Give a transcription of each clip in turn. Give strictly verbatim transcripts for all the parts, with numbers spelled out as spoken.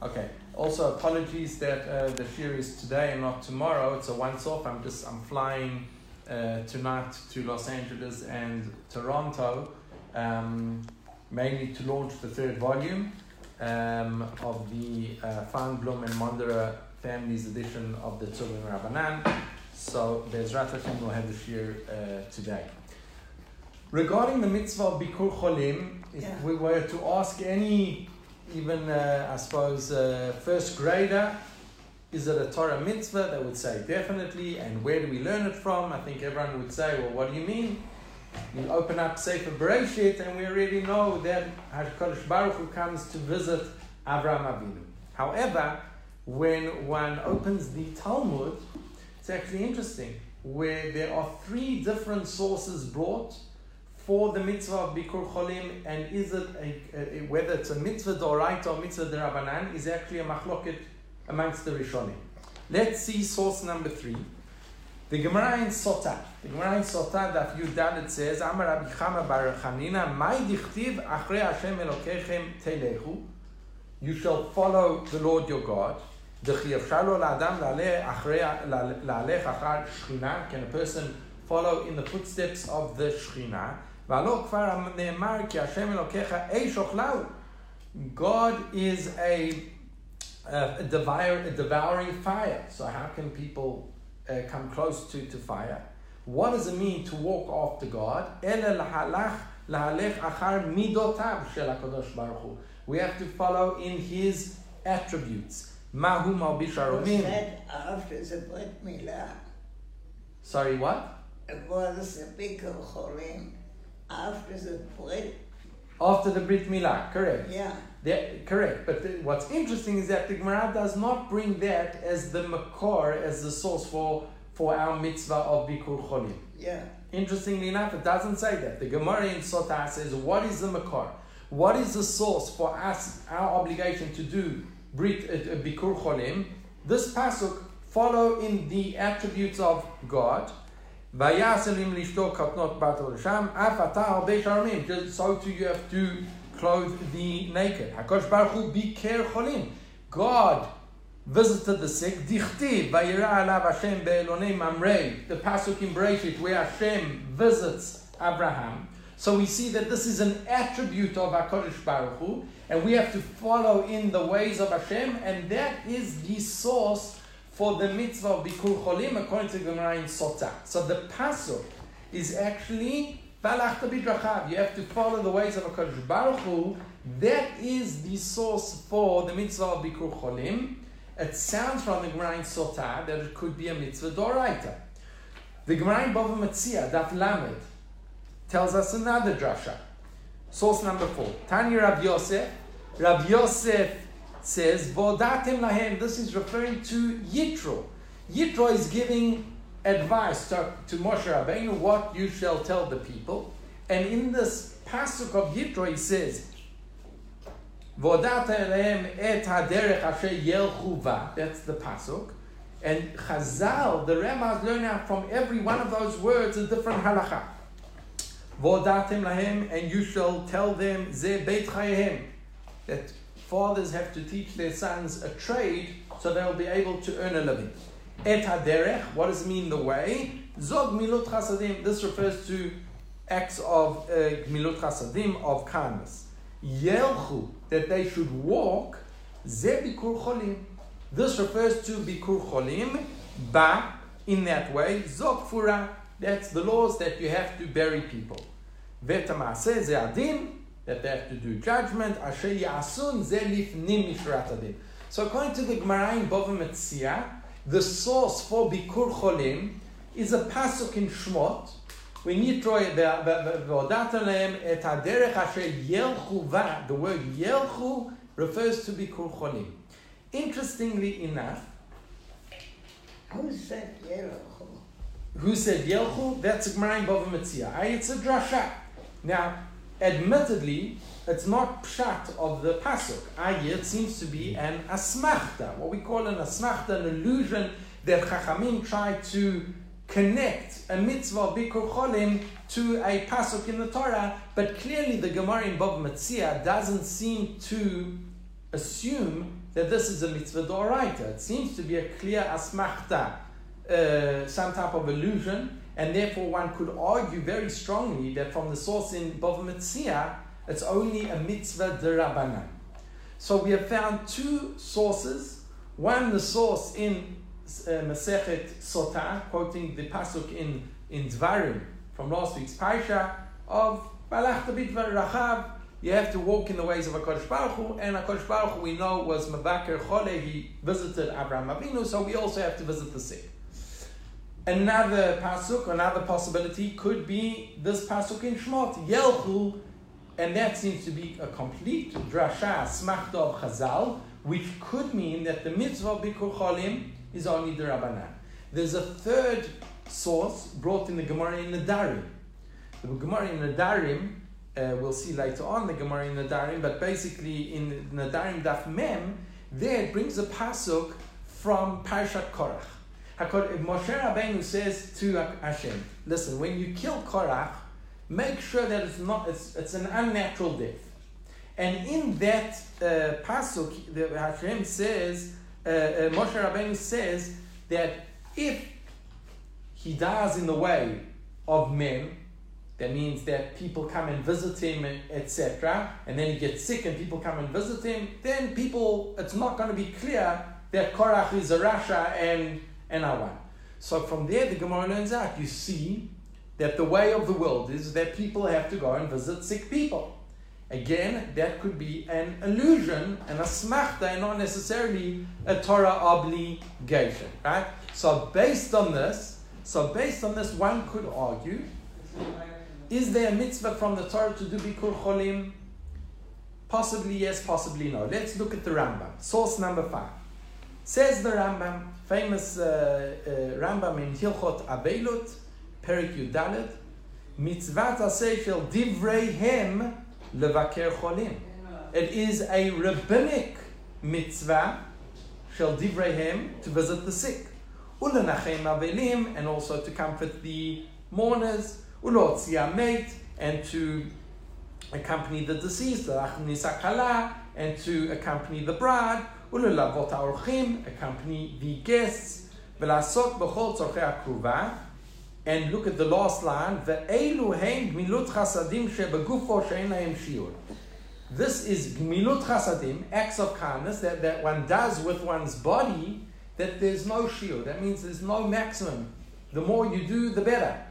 Okay. Also, apologies that uh, the fear is today and not tomorrow. It's a once-off. I'm just I'm flying uh, tonight to Los Angeles and Toronto, um, mainly to launch the third volume um, of the uh, Farnblom and Mondera Families edition of the Tzuvim Rabbanan. So, Be'ezrat Hashem will have the shiur uh, today. Regarding the mitzvah of Bikur Cholim, if yeah. we were to ask any, even uh, I suppose, uh, first grader, is it a Torah mitzvah? They would say definitely. And where do we learn it from? I think everyone would say, well, what do you mean? You open up Sefer Bereshit, and we already know that HaKadosh Baruch Hu comes to visit Avraham Avinu. However, when one opens the Talmud, it's actually interesting, where there are three different sources brought for the mitzvah of Bikur Cholim, and is it a, a, whether it's a mitzvah d'oraita or mitzvah d'Rabanan is actually a machloket amongst the Rishonim. Let's see source number three. The Gemara in Sotah. The Gemara in Sotah, Daf Yudal, it says, Amar Rabbi Chama bar Chanina, Mai dichtiv achrei Hashem Elokechem telechu. You shall follow the Lord your God. Can a person follow in the footsteps of the Shekhinah? God is a, a, devour, a devouring fire. So how can people uh, come close to, to fire? What does it mean to walk after God? We have to follow in His attributes. Mahu Malbisharovim. Sorry, what? After the Brit. After the Brit Milah, correct. Yeah. They're, correct. But the, what's interesting is that the Gemara does not bring that as the makor, as the source for, for our mitzvah of Bikur Cholim. Yeah. Interestingly enough, it doesn't say that. The Gemara in Sotah says, what is the makor? What is the source for us, our obligation to do Brit, uh, Bikur Cholim? This pasuk follow in the attributes of God. Just so too you have to clothe the naked. Hakadosh Baruch Hu biker cholim. God visited the sick. Dichtiv vayira alav Hashem be'elonei mamrei. The pasuk in Bereshit where Hashem visits Abraham. So we see that this is an attribute of HaKadosh Baruch Hu, and we have to follow in the ways of Hashem, and that is the source for the mitzvah of Bikur Cholim, according to Gemara in Sotah. So the pasuk is actually, you have to follow the ways of HaKadosh Baruch Hu. That is the source for the mitzvah of Bikur Cholim. It sounds from the Gemara in Sotah that it could be a mitzvah d'oraita. The Gemara in Bava Metzia, Daf Lamed, tells us another drasha. Source number four. Tani Rabbi Yosef. Rabbi Yosef says, Vodatim lahem. This is referring to Yitro. Yitro is giving advice to, to Moshe Rabbeinu, what you shall tell the people. And in this pasuk of Yitro, he says, Vodatim lahem et haderech asher yelchu va. That's the pasuk. And Chazal, the Rambam, learn out from every one of those words a different halacha. Vodatem lahem, and you shall tell them ze beit chayehem, that fathers have to teach their sons a trade so they'll be able to earn a living. Et haderech, what does it mean the way? Zog milut chasadim, this refers to acts of uh, milut chasadim, of kindness. Yelchu, that they should walk. Ze bikur cholim, this refers to bikur cholim. Ba, in that way. Zog fura, that's the laws that you have to bury people. V'tama'aseh ze'adin, that they have to do judgment. Asher ya'asun ze'lifnim mishurat adin. So according to the Gemara in Bava Metzia, the source for Bikur Cholim is a pasuk in Shmot. When Yitro, v'odata lehem et haderech asher yelchu va, the word yelchu refers to Bikur Cholim. Interestingly enough, who said yelchu? Who said Yelchu? That's Gemara in Bava Metzia. It's a drasha. Now, admittedly, it's not pshat of the pasuk. It seems to be an asmachta, what we call an asmachta, an allusion that Chachamim tried to connect a mitzvah Bikur Cholim to a pasuk in the Torah. But clearly, the Gemara in Bava Metzia doesn't seem to assume that this is a mitzvah d'oraita. It seems to be a clear asmachta, uh, some type of illusion, and therefore one could argue very strongly that from the source in Bava Metzia, it's only a mitzvah d'rabanan. So we have found two sources. One, the source in uh, Masechet Sotah, quoting the pasuk in, in Dvarim from last week's parsha of Balachta Bidvar Rachav. You have to walk in the ways of HaKadosh Baruch Hu, and HaKadosh Baruch Hu, we know, was Mevaker Chole. He visited Avraham Avinu, so we also have to visit the sick. Another pasuk, another possibility could be this pasuk in Shemot, Yelchu, and that seems to be a complete drasha, smachta of Chazal, which could mean that the mitzvah of Bikur Cholim is only the Rabbanan. There's a third source brought in the Gemara in Nedarim. The Gemara in Nedarim, Uh, we'll see later on the Gemara in Nedarim, but basically in Nedarim Daf Mem, there it brings a pasuk from Parashat Korach. Moshe Rabbeinu says to Hashem, listen, when you kill Korach, make sure that it's not it's, it's an unnatural death. And in that uh, pasuk, the Hashem says, uh, uh, Moshe Rabbeinu says that if he dies in the way of men, that means that people come and visit him, et cetera, and then he gets sick and people come and visit him, then people, it's not going to be clear that Korach is a Rasha and, and I won. So from there, the Gemara learns out. You see that the way of the world is that people have to go and visit sick people. Again, that could be an illusion, an asmachta, and not necessarily a Torah obligation, right? So based on this, so based on this, one could argue, is there a mitzvah from the Torah to do Bikur Cholim? Possibly yes, possibly no. Let's look at the Rambam. Source number five. Says the Rambam, famous uh, uh, Rambam in Hilchot Aveilut, Perek Yudalet, Mitzvat aseh shel divreihem levaker cholim. It is a rabbinic mitzvah, shel divreihem, to visit the sick, ulenachem avelim, and also to comfort the mourners, and to accompany the deceased, and to accompany the bride, accompany the guests, and look at the last line. This is gmilut chasadim, acts of kindness that, that one does with one's body, that there's no shiur. That means there's no maximum. The more you do, the better.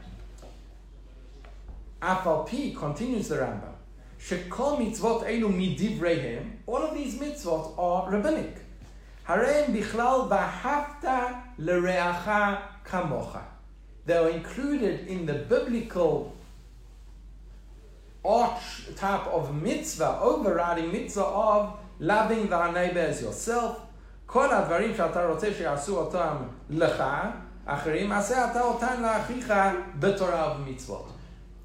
Afalpi, continues the Rambam, Shekol mitzvot elu midivreihem, all of these mitzvot are rabbinic. Hareim bichlal v'ahavta l'reacha kamocha. They are included in the biblical arch type of mitzvah, overriding mitzvah of loving thy neighbor as yourself. Kol ha'dvarim she'ata rotzeh she'asu otam lecha, acherim aseh ata otan la'achicha b'torah v'mitzvot.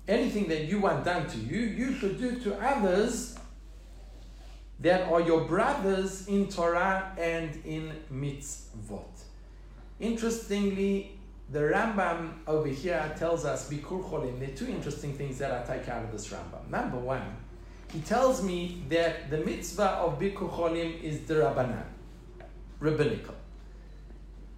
Anything that you want done to you, you should do to others that are your brothers in Torah and in mitzvot. Interestingly, the Rambam over here tells us, Bikur Cholim, there are two interesting things that I take out of this Rambam. Number one, he tells me that the mitzvah of Bikur Cholim is d'Rabbanan, rabbinical.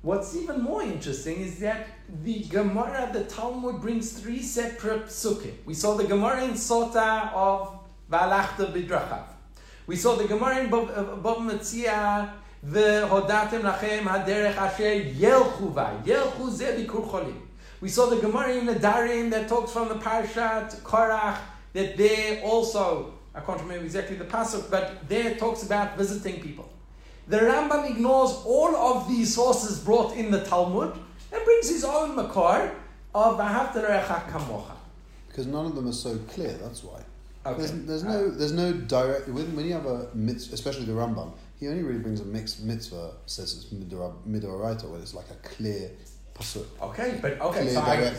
What's even more interesting is that the Gemara, the Talmud, brings three separate psukim. We saw the Gemara in Sotah of Valachta Bidrachav. We saw the Gemara in Bava Metzia, the Hodatem Lachem Haderech Asher Yelchuva, Yelchu Ze Bikur Cholim. We saw the Gemara in Nedarim that talks from the Parashat Korach, that there also, I can't remember exactly the pasuk, but there it talks about visiting people. The Rambam ignores all of these sources brought in the Talmud and brings his own makar of V'ahavta l'reacha kamocha. Because none of them are so clear, that's why. Okay. There's, there's, no, there's no direct... When, when you have a mitzvah, especially the Rambam, he only really brings a mixed mitzvah, says it's midoraita, when it's like a clear pasuk. Okay, but okay, so, I,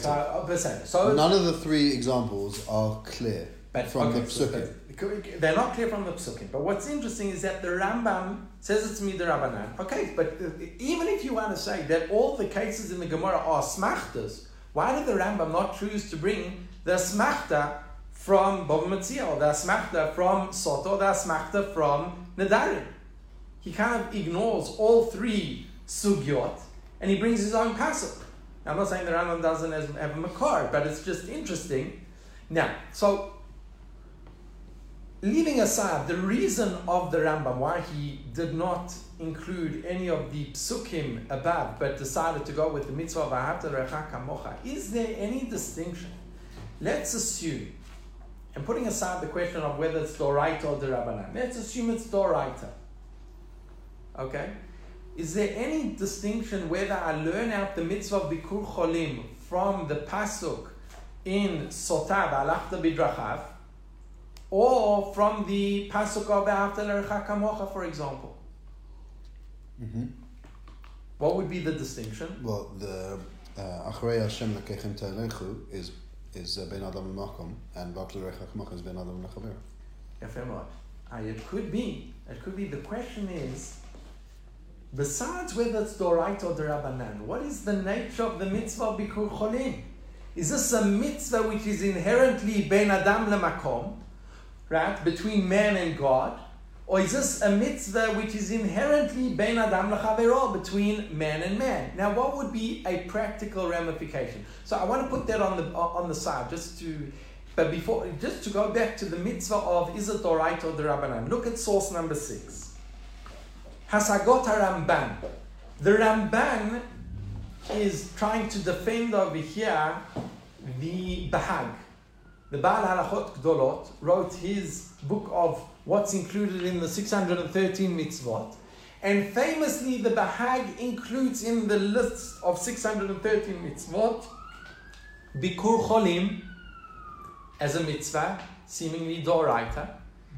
so, so... None of the three examples are clear but, from okay, the psukim. So they're not clear from the psukim, but what's interesting is that the Rambam says it's midrabanan. Okay, but even if you want to say that all the cases in the Gemara are smachtas, why did the Rambam not choose to bring the smachta from Bava Metzia, or the smachta from Sotah, or the smachta from Nedarim? he kind of ignores all three sugyot, and he brings his own pasuk. Now, I'm not saying the Rambam doesn't have a makar, but it's just interesting. Now, so leaving aside the reason of the Rambam, why he did not include any of the psukim above, but decided to go with the mitzvah of ahavta lerecha kamocha, is there any distinction? Let's assume, and putting aside the question of whether it's doraita or derabanan, let's assume it's doraita. Okay? Is there any distinction whether I learn out the mitzvah of Bikur Cholim from the pasuk in Sotav, Alachta Bidrachav, or from the pasuk of Ahavta Lerecha Kamocha, for example? Mm-hmm. What would be the distinction? Well, the Achrei Hashem Lekechem Ta'alechu is is Ben Adam L'Makom, and Va'ahavta Lerecha Kamocha is Ben Adam L'Chavero. Yafemot. It could be. It could be. The question is, besides whether it's doraita or derabanan, what is the nature of the mitzvah of Bikur Cholim? Is this a mitzvah which is inherently ben adam lemakom, right, between man and God? Or is this a mitzvah which is inherently ben adam lechavero, between man and man? Now, what would be a practical ramification? So I want to put that on the on the side, just to, but before, just to go back to the mitzvah of is it doraita or derabanan. Look at source number six. Hasagot HaRamban. The Ramban is trying to defend over here the Bahag. The Baal Halachot Gdolot wrote his book of what's included in the six hundred thirteen mitzvot. And famously, the Bahag includes in the list of six hundred thirteen mitzvot Bikur Cholim as a mitzvah, seemingly doraita.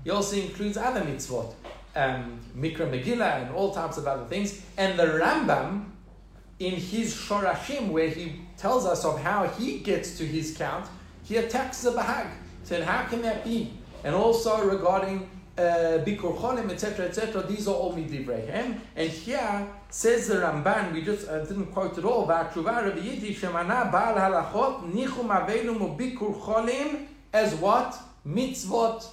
He also includes other mitzvot, Um, Mikra Megillah and all types of other things. And the Rambam, in his Shorashim, where he tells us of how he gets to his count, he attacks the Bahag, saying, how can that be? And also regarding uh, Bikur Cholim, et cetera, et cetera, these are all Midivrehim. And here says the Ramban, we just uh, didn't quote it all, as what? Mitzvot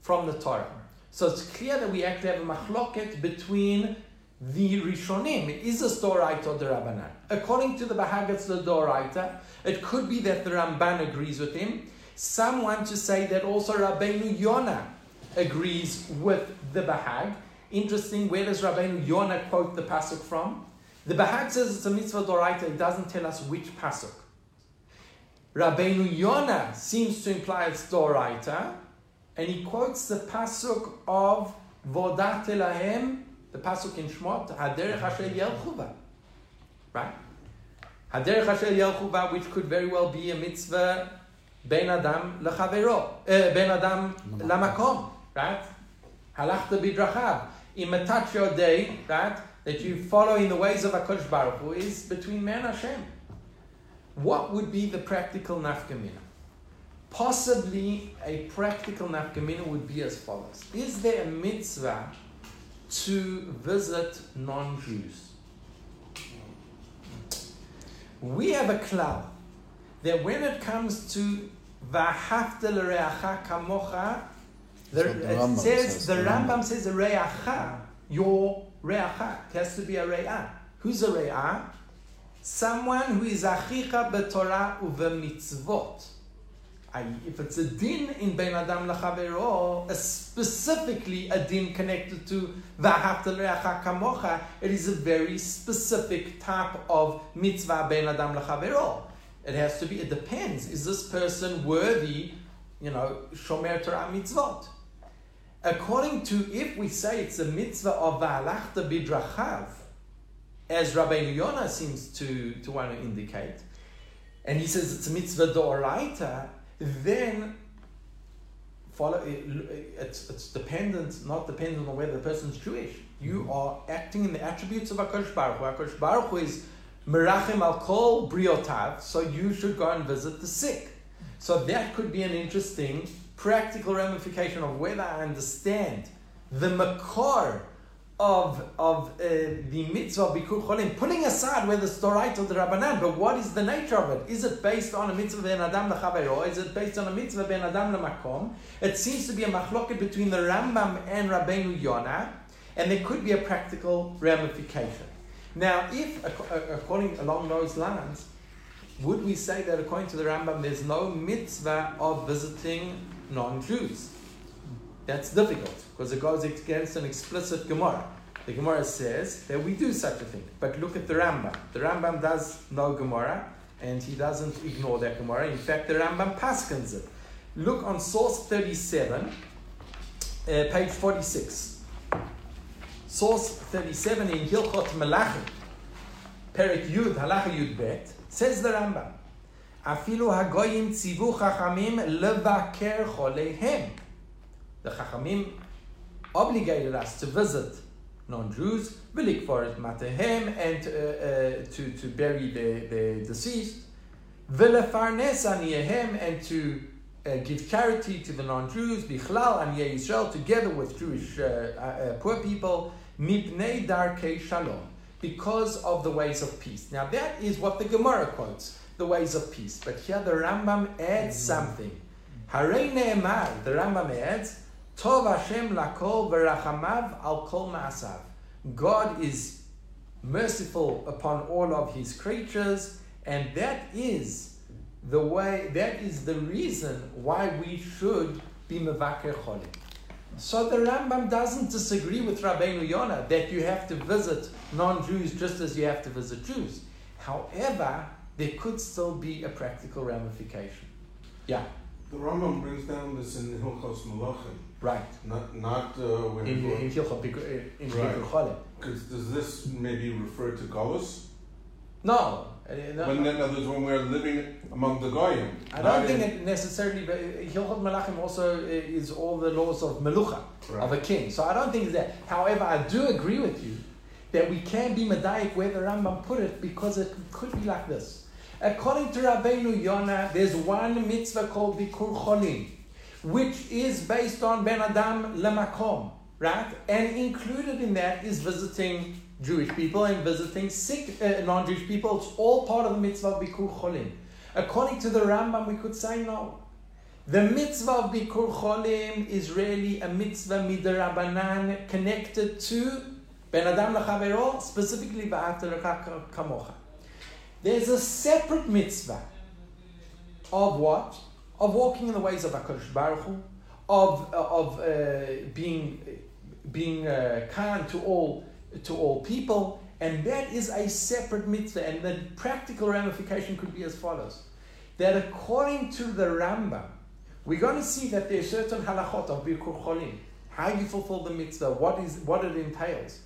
from the Torah. So it's clear that we actually have a machloket between the Rishonim. It is a doraita or derabanan. According to the Bahag, it's the doraita. It could be that the Ramban agrees with him. Some want to say that also Rabbeinu Yonah agrees with the Bahag. Interesting, where does Rabbeinu Yonah quote the pasuk from? The Bahag says it's a mitzvah doraita. It doesn't tell us which pasuk. Rabbeinu Yonah seems to imply it's doraita. And he quotes the pasuk of Vodat Elahem, the pasuk in Shmot, Haderech Hashem Yelchuva, right? Haderech Hashem Yelchuva, which could very well be a mitzvah ben adam lechavero, eh, ben adam lamakom, right? Halachta bidrachav, imitat your day, right? That you follow in the ways of Hakadosh Baruch Hu is between man and Hashem. What would be the practical nafkamina? Possibly a practical nafkamina would be as follows. Is there a mitzvah to visit non-Jews? We have a klal that when it comes to v'ahavta l'reacha kamocha, the, the it says, says the Rambam says a reacha, your reacha. It has to be a re'ah. Who's a re'ah? Someone who is achicha b'torah u'v'mitzvot. If it's a din in Ben Adam L'Chavero, specifically a din connected to V'ahavta L'Reacha Kamocha, it is a very specific type of mitzvah Ben Adam L'Chavero. It has to be, it depends. Is this person worthy, you know, Shomer Torah mitzvot? According to, if we say it's a mitzvah of V'alachta B'drachav, as Rabbeinu Yonah seems to, to want to indicate, and he says it's a mitzvah d'oraita, then follow it, it's, it's dependent, not dependent on whether the person's Jewish. You are acting in the attributes of HaKadosh Baruch Hu. HaKadosh Baruch Hu is merachim al kol briotav, so you should go and visit the sick. So that could be an interesting practical ramification of whether I understand the makor of of uh, the mitzvah of Bikur Cholim, putting aside whether it's doraita or derabanan, but what is the nature of it? Is it based on a mitzvah ben adam l'chavero? Is it based on a mitzvah ben adam l'makom? It seems to be a machloket between the Rambam and Rabbeinu Yonah, and there could be a practical ramification. Now, if, according along those lines, would we say that according to the Rambam, there's no mitzvah of visiting non-Jews? That's difficult, because it goes against an explicit Gemara. The Gemara says that we do such a thing. But look at the Rambam. The Rambam does know Gemara, and he doesn't ignore that Gemara. In fact, the Rambam paskins it. Look on source thirty-seven, uh, page forty-six. Source thirty-seven in Hilchot Melachim, Perek Yud, Halacha Yud Bet, says the Rambam, Afilu hagoyim tzivu chachamim levaker choleihem. The chachamim obligated us to visit non-Jews, vilik foret matehem, and uh, uh, to, to bury their, their deceased, velefarnes aniyehem, and to uh, give charity to the non-Jews, bichlal aniyeh Yisrael, together with Jewish uh, uh, poor people, mipnei darkei shalom, because of the ways of peace. Now that is what the Gemara quotes, the ways of peace. But here the Rambam adds something. Harei ne'emar, the Rambam adds, Tov Hashem lakol v'rachamav al kol ma'asav. God is merciful upon all of his creatures, and that is the way, that is the reason why we should be mevaker cholim. So the Rambam doesn't disagree with Rabbeinu Yonah that you have to visit non-Jews just as you have to visit Jews. However, there could still be a practical ramification. Yeah. The Rambam brings down this in Hilchos Melachim. Right. Not not uh, when in in Hilchot in Hilchot. Because does this maybe refer to Golos? No. Uh, no. When in others, when we're living among the Goyim. I don't think in, it necessarily. But Hilchot Melachim also is all the laws of Melucha, right, of a king. So I don't think it's that. However, I do agree with you that we can be medayik where the Rambam put it, because it could be like this. According to Rabbeinu Yonah, there's one mitzvah called Bikur Cholim, which is based on Ben Adam Lemakom, right? And included in that is visiting Jewish people and visiting sick uh, non-Jewish people. It's all part of the mitzvah of Bikur Cholim. According to the Rambam, we could say no. The mitzvah of Bikur Cholim is really a mitzvah midarabanan connected to Ben Adam Lechavero, specifically Va'ata Lecha Kamocha. There's a separate mitzvah of what? Of walking in the ways of HaKadosh Baruch Hu, of of uh, being being uh, kind to all to all people, and that is a separate mitzvah. And the practical ramification could be as follows: that according to the Rambam, we're going to see that there are certain halachot of Bikur Cholim, how you fulfill the mitzvah, what is what it entails.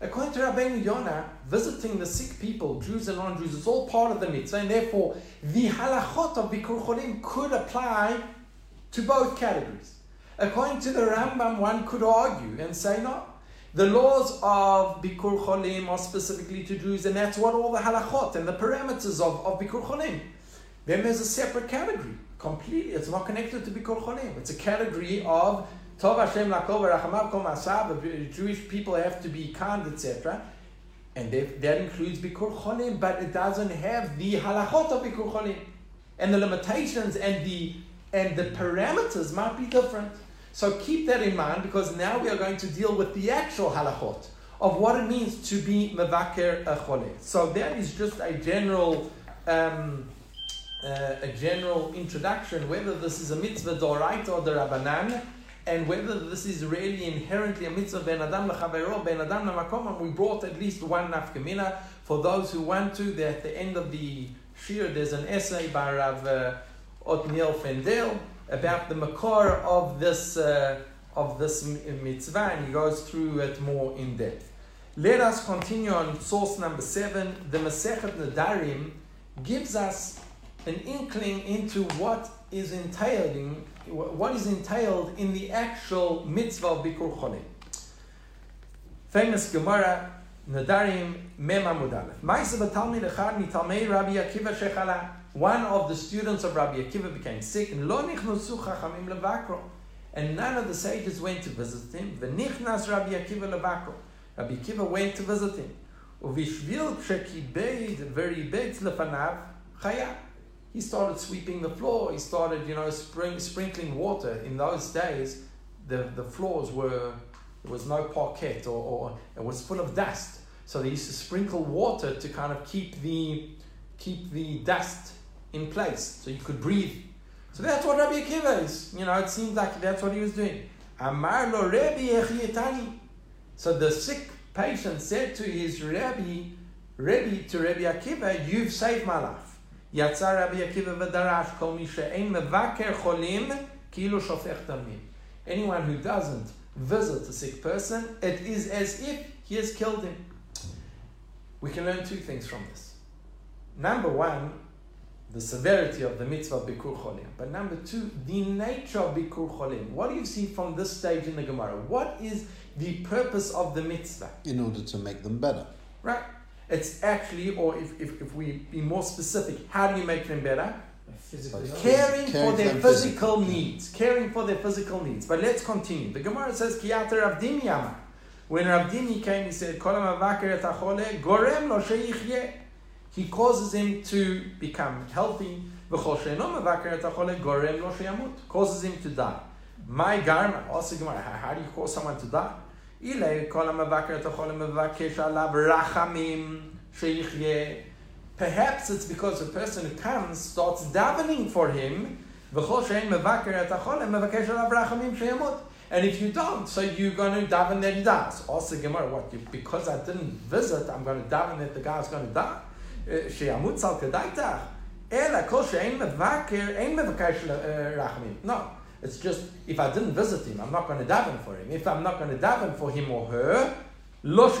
According to Rabbeinu Yonah, visiting the sick people, Jews and non-Jews, is all part of the mitzvah, and therefore the halachot of Bikur Cholim could apply to both categories. According to the Rambam, one could argue and say no. The laws of Bikur Cholim are specifically to Jews, and that's what all the halachot and the parameters of, of Bikur Cholim. Then there's a separate category. Completely, it's not connected to Bikur Cholim. It's a category of Tov Hashem lakol v'rachamav kol ma'asav. Jewish people have to be kind, et cetera. And that includes Bikur Cholim, but it doesn't have the halachot of Bikur Cholim. And the limitations and the and the parameters might be different. So keep that in mind, because now we are going to deal with the actual halachot of what it means to be mevaker cholim. So that is just a general um, uh, a general introduction, whether this is a mitzvah d'oraita or d'rabanan, and whether this is really inherently a mitzvah ben adam l'chaveiro, ben adam l'makom. And we brought at least one nafkamina for those who want to. That at the end of the shir, there's an essay by Rav uh, Otniel Fendel about the makor of this uh, of this mitzvah, and he goes through it more in depth. Let us continue on source number seven. The Masechet Nedarim gives us an inkling into what is entailing. What is entailed in the actual mitzvah of Bikur Cholim? Famous Gemara, Nedarim Mem Amud Aleph. Ma'aseh b'talmid echad mitalmei Rabbi Akiva shechala. One of the students of Rabbi Akiva became sick, and lo nichnasu chachamim levakro, and none of the sages went to visit him. V'nichnas Rabbi Akiva levakro. Rabbi Akiva went to visit him. Uvishvil shekibeid veribet lefanav chayav. He started sweeping the floor. He started, you know, spring, sprinkling water. In those days, the, the floors were There was no parquet, or, or it was full of dust. So they used to sprinkle water to kind of keep the keep the dust in place, so you could breathe. So that's what Rabbi Akiva is. You know, it seems like that's what he was doing. Amar lo Rabbi Yechiyetani. So the sick patient said to his Rabbi, Rabbi to Rabbi Akiva, "You've saved my life." Yatzar Rabbi Akiva v'darash kol mi she'ein mevaker cholim kilo shofech damim. Anyone who doesn't visit a sick person, it is as if he has killed him. We can learn two things from this. Number one, the severity of the mitzvah of Bikur Cholim. But number two, the nature of Bikur Cholim. What do you see from this stage in the Gemara? What is the purpose of the mitzvah? In order to make them better. Right. It's actually, or if, if, if we be more specific, how do you make them better? Caring, caring for their physical needs. Caring for their physical needs. But let's continue. The Gemara says, Kiyater Avdimi Yama. When Rav Dimi came, he said, he causes him to become healthy. Causes him to die. My garma, also Gemara, how do you cause someone to die? Perhaps it's because the person who comes starts davening for him. And if you don't, so you're going to daven that he dies. Also, Gemara, what? You, because I didn't visit, I'm going to daven that the guy's going to die. No, it's just if I didn't visit him, I'm not going to daven for him. If I'm not going to daven for him or her, I'm not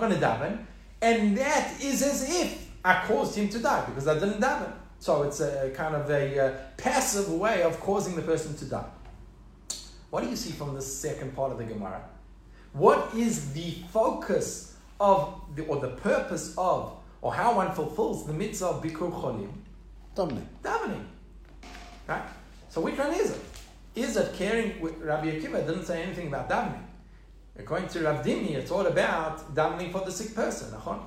going to daven. And that is as if I caused him to die because I didn't daven. So it's a kind of a uh, passive way of causing the person to die. What do you see from the second part of the Gemara? What is the focus of, the, or the purpose of, or how one fulfills the mitzvah of Bikur Cholim? Davening. Davening. Right? So which one is it? Is it caring? Rabbi Akiva didn't say anything about davening. According to Rav Dimi, it's all about davening for the sick person. Mm.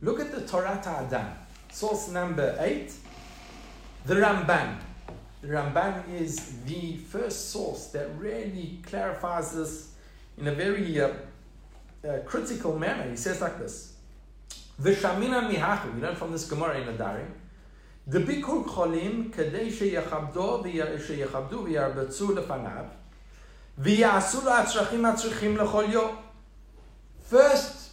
Look at the Torah Ta'adam. Source number eight. The Ramban. The Ramban is the first source that really clarifies this in a very uh, uh, critical manner. He says like this: "V'shamina mihachu." We learn from this Gemara in the Darim. The bikur cholim kadei sheyachabdo v'sheyachabdu v'yarbetzu lefanav v'yasu la'atzrachim atzrichim lechol yom. First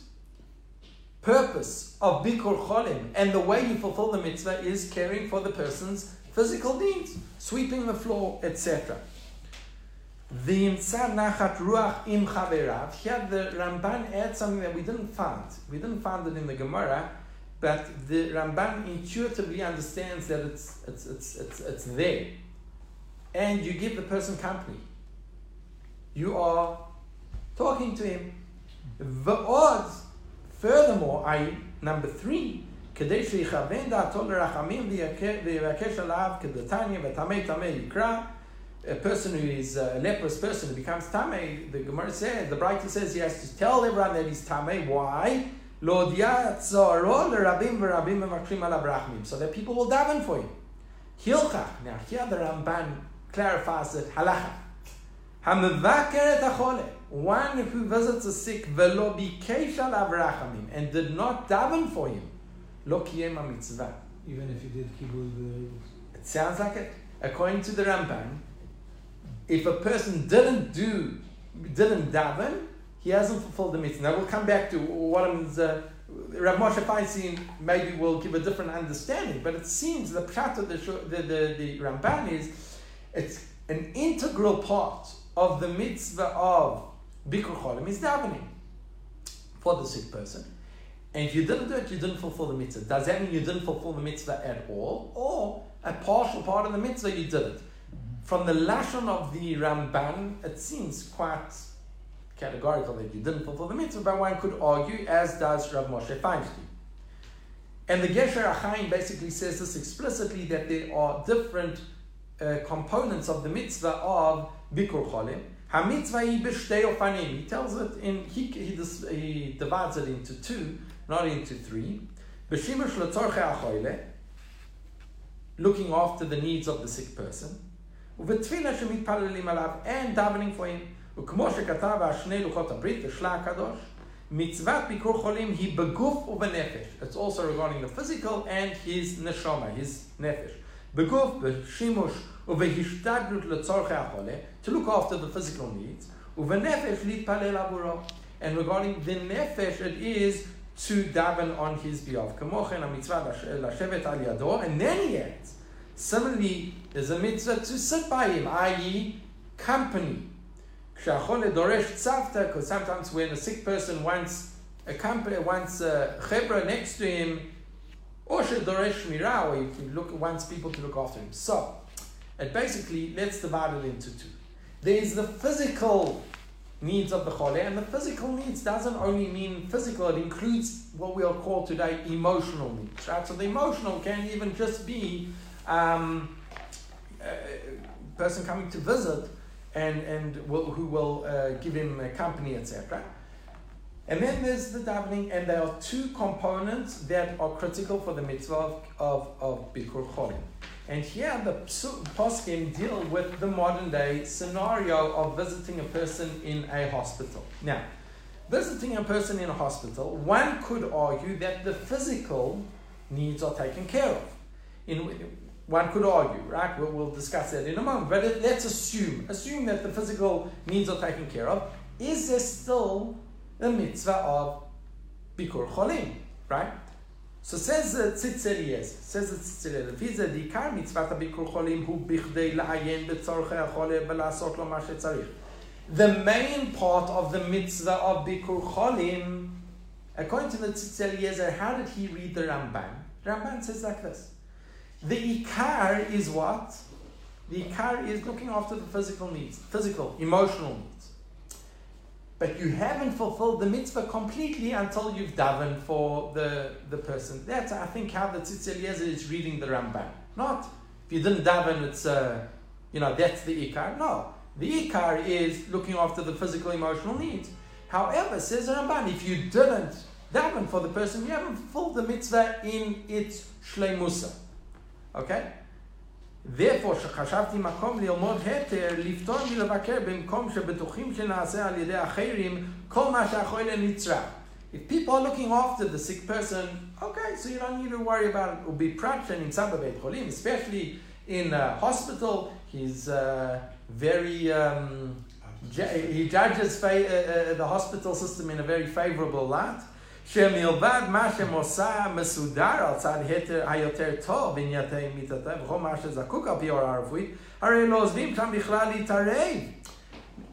purpose of bikur cholim and the way you fulfill the mitzvah is caring for the person's physical needs, sweeping the floor, et cetera. Here the Ramban adds something that we didn't find. We didn't find it in the Gemara, but the Ramban intuitively understands that it's it's it's it's, it's there. And you give the person company. You are talking to him. The odds, furthermore, that is number three, a person who is a leprous person who becomes Tameh, the Gemara says, the Brayta says he has to tell everyone that he's Tameh. Why? So that people will daven for him. Now here the Ramban clarifies it, halacha. One who visits a sick and did not daven for him, Lo kiyem ha-mitzvah. Even if you did kibul the... It sounds like it. According to the Ramban, if a person didn't do, didn't daven, he hasn't fulfilled the mitzvah. Now we'll come back to what happens. Uh, Rav Moshe Feinstein maybe will give a different understanding, but it seems the pshat of the, the, the, the Ramban is, it's an integral part of the mitzvah of Bikur Cholim is davening for the sick person. And if you didn't do it, you didn't fulfill the mitzvah. Does that mean you didn't fulfill the mitzvah at all? Or a partial part of the mitzvah, you did it? From the lashon of the Ramban, it seems quite categorical that you didn't fulfill the mitzvah, but one could argue, as does Rav Moshe Feinstein. And the Gesher HaChaim basically says this explicitly, that there are different uh, components of the mitzvah of Bikur Cholim. HaMitzvah b'shtei ofanim. He tells it in, he, he, he divides it into two, not into three. B'shimush letzorchei hachoyle, looking after the needs of the sick person. U'v'tefillah shemitpalelim alav, and davening for him. וכמו שכתב השני לוחות הברית ושלה הקדוש, מצוות ביקור חולים היא בגוף ובנפש. It's also regarding the physical and his neshama, his nefesh. בגוף, בשימוש ובהשתדלות לצורכי החולה, to look after the physical needs, ובנפש להתפלל עבורו. And regarding the nefesh, it is to daven on his behalf. כמו כן המצווה לשבת על ידו, and then he adds, similarly, there's a mitzvah to sit by him, that is, company. כשהחולה דורש צוותא, because sometimes when a sick person wants a company, wants a chevra next to him, or שדורש שמירה, or he look, wants people to look after him. So, and basically, let's divide it into two. There is the physical needs of the chole, and the physical needs doesn't only mean physical, it includes what we are called today emotional needs, right? So the emotional can even just be um, a person coming to visit, and, and will, who will uh, give him uh, company, et cetera. And then there's the davening, and there are two components that are critical for the mitzvah of, of, of Bikur Cholim. And here the poskim deal with the modern day scenario of visiting a person in a hospital. Now, visiting a person in a hospital, one could argue that the physical needs are taken care of. In One could argue, right? We'll, we'll discuss that in a moment. But let's assume, assume that the physical needs are taken care of. Is there still the mitzvah of Bikur Cholim, right? So says the Tzitzeliyes, says the Tzitzeliyes, לפי זה דיקר מצוות הביקור חולים הוא בכדי לעיין בצורכי החולה ולעשות לו מה שצריך. The main part of the mitzvah of Bikur Cholim, according to the Tzitzeliyes, how did he read the Ramban? Ramban says like this. The ikar is what? The ikar is looking after the physical needs, physical, emotional needs. But you haven't fulfilled the mitzvah completely until you've davened for the, the person. That's, I think, how the Tzitz Eliezer is reading the Ramban. Not, if you didn't daven, it's, uh, you know, that's the ikar. No, the ikar is looking after the physical, emotional needs. However, says the Ramban, if you didn't daven for the person, you haven't fulfilled the mitzvah in its shleimusa. Okay? Therefore, שחשבתי מקום ללמוד היתר, לפתור ולבקר במקום שבטוחים שנעשה על ידי אחרים, כל מה שהחולה נצרך. If people are looking after the sick person, okay, so you don't need to worry about it. ובפרט שנמצא בבית חולים, especially in a hospital, he's uh, very, um, ju- he judges fa- uh, uh, the hospital system in a very favorable light. שמלבד מה שמוסע מסודר על צד היותר טוב בנייתי מיטתה וכל מה שזקוק על פי הוראה רפואית, הרי לא עוזבים שם בכלל להתערב.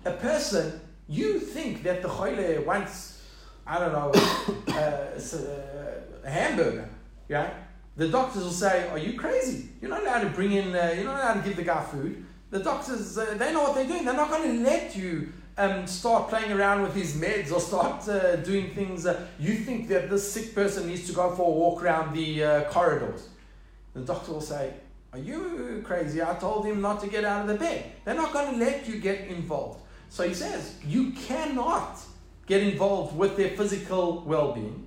A person, you think that the חולה wants, I don't know, a hamburger, right? The doctors will say, are you crazy? You're not allowed to bring in, uh, you're not allowed to give the guy food. The doctors, uh, they know what they're doing. They're not going to let you Um, start playing around with his meds or start uh, doing things. Uh, you think that this sick person needs to go for a walk around the uh, corridors. The doctor will say, are you crazy? I told him not to get out of the bed. They're not going to let you get involved. So he says, you cannot get involved with their physical well-being.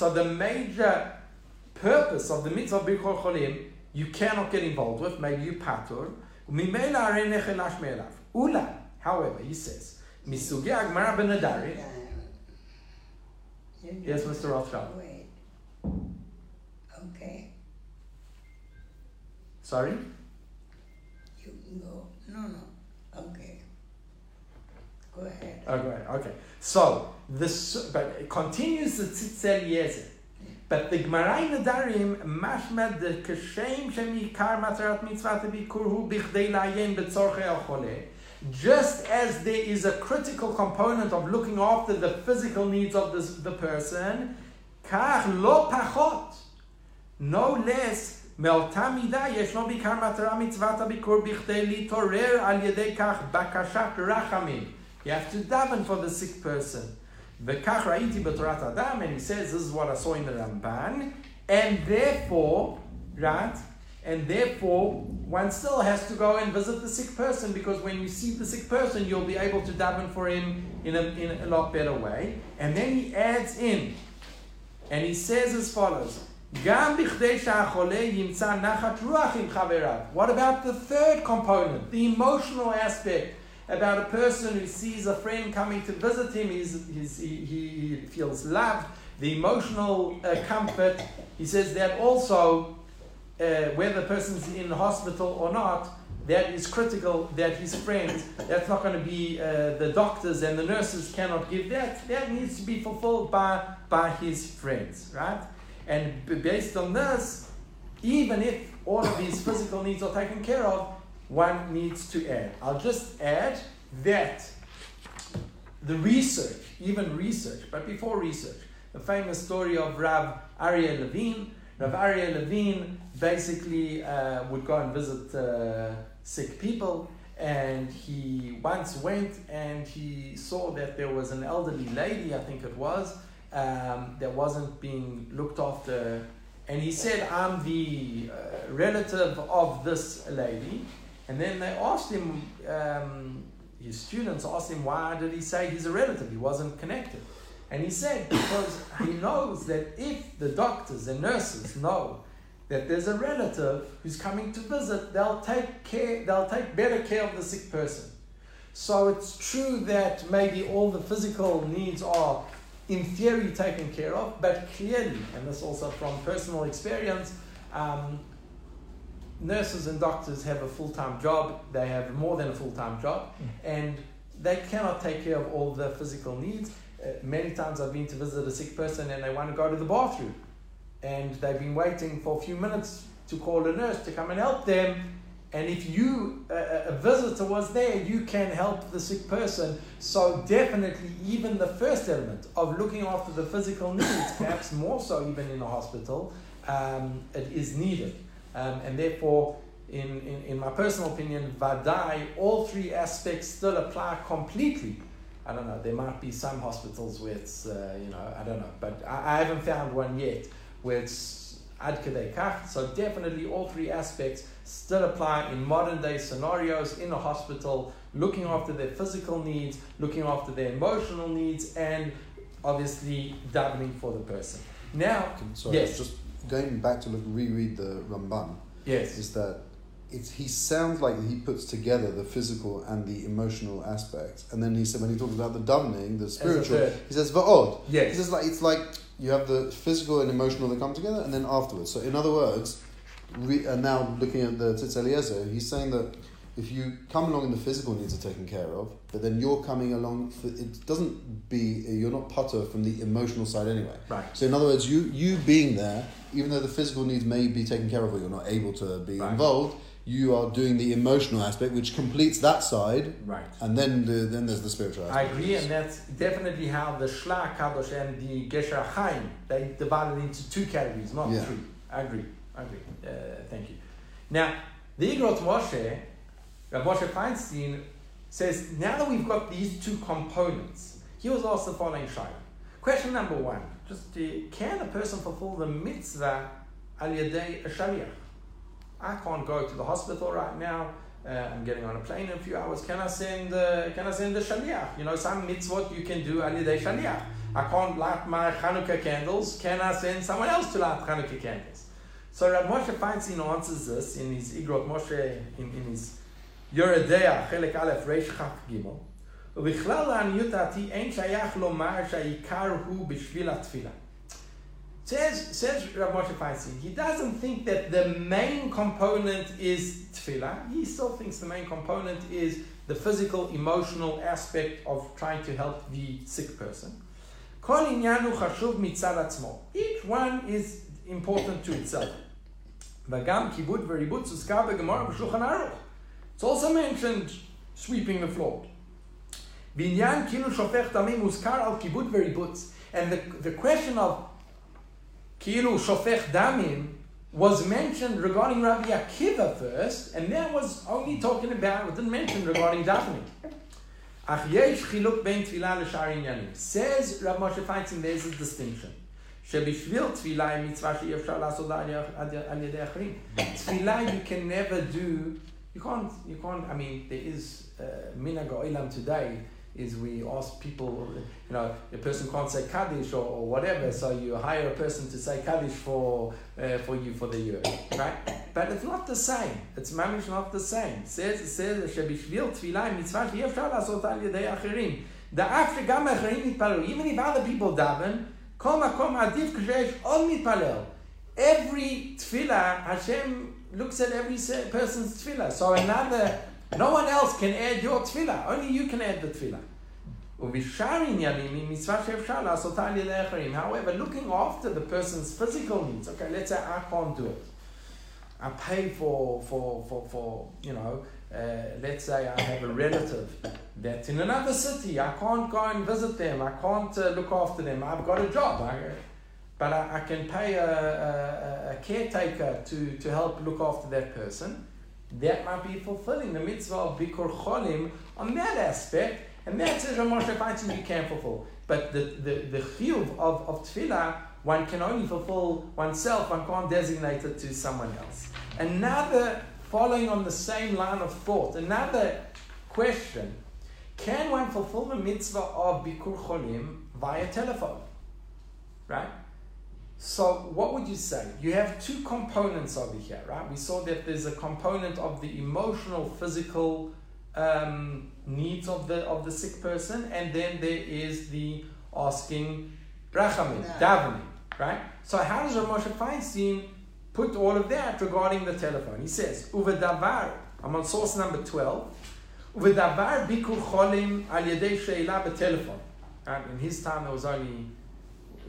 So the major purpose of the mitzvah of Bikur Cholim you cannot get involved with, maybe you patur. Ula, however, he says, Misugi Agmara Benadari. Yes, Mister Rothschild. Wait. Okay. Sorry? You can go. No, no. Okay. Go ahead. Okay, okay. So, this, but it continues the Tzitz Eliezer. But the Gemara Nedarim mashmad the kashem shemikar matarat mitzvah bikur hu bichdei la'ayin b'tzorchei ha'choleh. Just as there is a critical component of looking after the physical needs of this, the person, kach lo pachot, no less me'alta midah yeshno bikar matarat mitzvah bikur bichdei litorer al yedei kach bakashat rachamim. You have to daven for the sick person. V'kach ra'iti b'torat Adam, and he says, this is what I saw in the Ramban, and therefore, right, and therefore, one still has to go and visit the sick person, because when you see the sick person, you'll be able to daven for him in a, in a lot better way. And then he adds in, and he says as follows, What about the third component, the emotional aspect, about a person who sees a friend coming to visit him, he's, he's, he, he feels loved, the emotional uh, comfort. He says that also, uh, whether the person's in hospital or not, that is critical, that his friends, that's not going to be, uh, the doctors and the nurses cannot give that. That needs to be fulfilled by, by his friends, right? And b- based on this, even if all of these physical needs are taken care of, one needs to add. I'll just add that the research, even research, but before research, the famous story of Rav Aryeh Levine. Rav Aryeh Levine basically uh, would go and visit uh, sick people, and he once went and he saw that there was an elderly lady, I think it was, um, that wasn't being looked after, and he said, I'm the uh, relative of this lady. And then they asked him, um, his students asked him, why did he say he's a relative? He wasn't connected. And he said, because he knows that if the doctors and nurses know that there's a relative who's coming to visit, they'll take care, they'll take better care of the sick person. So it's true that maybe all the physical needs are in theory taken care of, but clearly, and this also from personal experience, um, nurses and doctors have a full-time job. They have more than a full-time job, and they cannot take care of all the physical needs. Uh, many times I've been to visit a sick person and they want to go to the bathroom, and they've been waiting for a few minutes to call a nurse to come and help them. And if you, uh, a visitor was there, you can help the sick person. So definitely even the first element of looking after the physical needs, perhaps more so even in a hospital, um, it is needed. Um, and therefore, in, in, in my personal opinion, Vadai, all three aspects still apply completely. I don't know, there might be some hospitals where it's, uh, you know, I don't know, but I, I haven't found one yet where it's ad kadei kach. So definitely all three aspects still apply in modern day scenarios in a hospital, looking after their physical needs, looking after their emotional needs, and obviously davening for the person. Now, sorry, yes. Just going back to look, reread the Ramban, yes, is that it's, he sounds like he puts together the physical and the emotional aspects, and then he said when he talks about the davening, the spiritual, he says va'od. Yes, he says like it's like you have the physical and emotional that come together, and then afterwards. So in other words, re, and now looking at the Tzitz Eliezer, he's saying that if you come along and the physical needs are taken care of, but then you're coming along, for, it doesn't be, you're not putter from the emotional side anyway. Right. So in other words, you you being there, even though the physical needs may be taken care of or you're not able to be right. involved, you are doing the emotional aspect, which completes that side. Right. And then the, then there's the spiritual aspect. I agree, and that's definitely how the Shla Kadosh and the Gesher Chaim, they divided into two categories, not yeah. three. I agree, I agree. Uh, thank you. Now, the Igrot Moshe, Rav Moshe Feinstein says, now that we've got these two components, he was asked the following shayla. Question number one, just to, can a person fulfill the mitzvah al yadei a shaliach? I can't go to the hospital right now. Uh, I'm getting on a plane in a few hours. Can I send uh, Can I send the shaliach? You know, some mitzvot you can do al yadei shaliach. I can't light my Hanukkah candles. Can I send someone else to light Hanukkah candles? So Rav Moshe Feinstein answers this in his Igrot Moshe, in, in his Yoredeah, Chelek Aleph, Reish Chaf Gimel. Ubichlal la'aniyut ha'ati ein shayach lomar sha'ikar hu b'shvil ha'tfilah. Says, says Rav Moshe Feinstein, he doesn't think that the main component is tefillah. He still thinks the main component is the physical, emotional aspect of trying to help the sick person. Kol inyanu chashuv mitzad atzmo. Each one is important to itself. V'gam kibud v'ribud suzkar b'gemorah b'shulchan aruch. It's also mentioned sweeping the floor. Binyan kilu shofech tamim uzkar al kibud veributz. And the, the question of kilu shofech damim was mentioned regarding Rabbi Akiva first, and that was only talking about, it didn't mention regarding davening. Ach yesh chiluk ben tefillah l'shar inyanim. Says Rav Moshe Feinstein, there's a distinction. Shebishvil tefillah is mitzvah she'efshar la'asod al yedei achrim. Tefillah you can never do. You can't, you can't, I mean, there is minhag uh, haolam today is we ask people, you know, a person can't say Kaddish or, or whatever, so you hire a person to say Kaddish for uh, for you for the year, right? But it's not the same. It's mamish not the same. It says it says shebishvil tefillah mitzvah she'efshar lasot al yedei acherim. Da'afsheh gam acherim mitpalel. Even if other people daven, kol makom adif ksheyesh od mitpalel. Every tefillah, Hashem looks at every person's tefillah. So another. No one else can add your tefillah. Only you can add the tefillah. However, looking after the person's physical needs. Okay, let's say I can't do it. I pay for, for, for, for you know, uh, let's say I have a relative that's in another city. I can't go and visit them. I can't uh, look after them. I've got a job. I, but I, I can pay a, a, a caretaker to, to help look after that person. That might be fulfilling the mitzvah of Bikur Cholim on that aspect, and that's a Moshe Feinstein you can fulfill. But the the, the chiyuv of, of tefillah, one can only fulfill oneself, one can't designate it to someone else. Another, following on the same line of thought, another question, can one fulfill the mitzvah of Bikur Cholim via telephone? Right? So what would you say? You have two components over here, right? We saw that there's a component of the emotional, physical um, needs of the of the sick person, and then there is the asking rachamim, no. davening, right? So how does Rav Moshe Feinstein put all of that regarding the telephone? He says, "Uvedavar." I'm on source number twelve. Uvedavar bikur cholim al yedei sheila b'telephone. Right? In his time, there was only.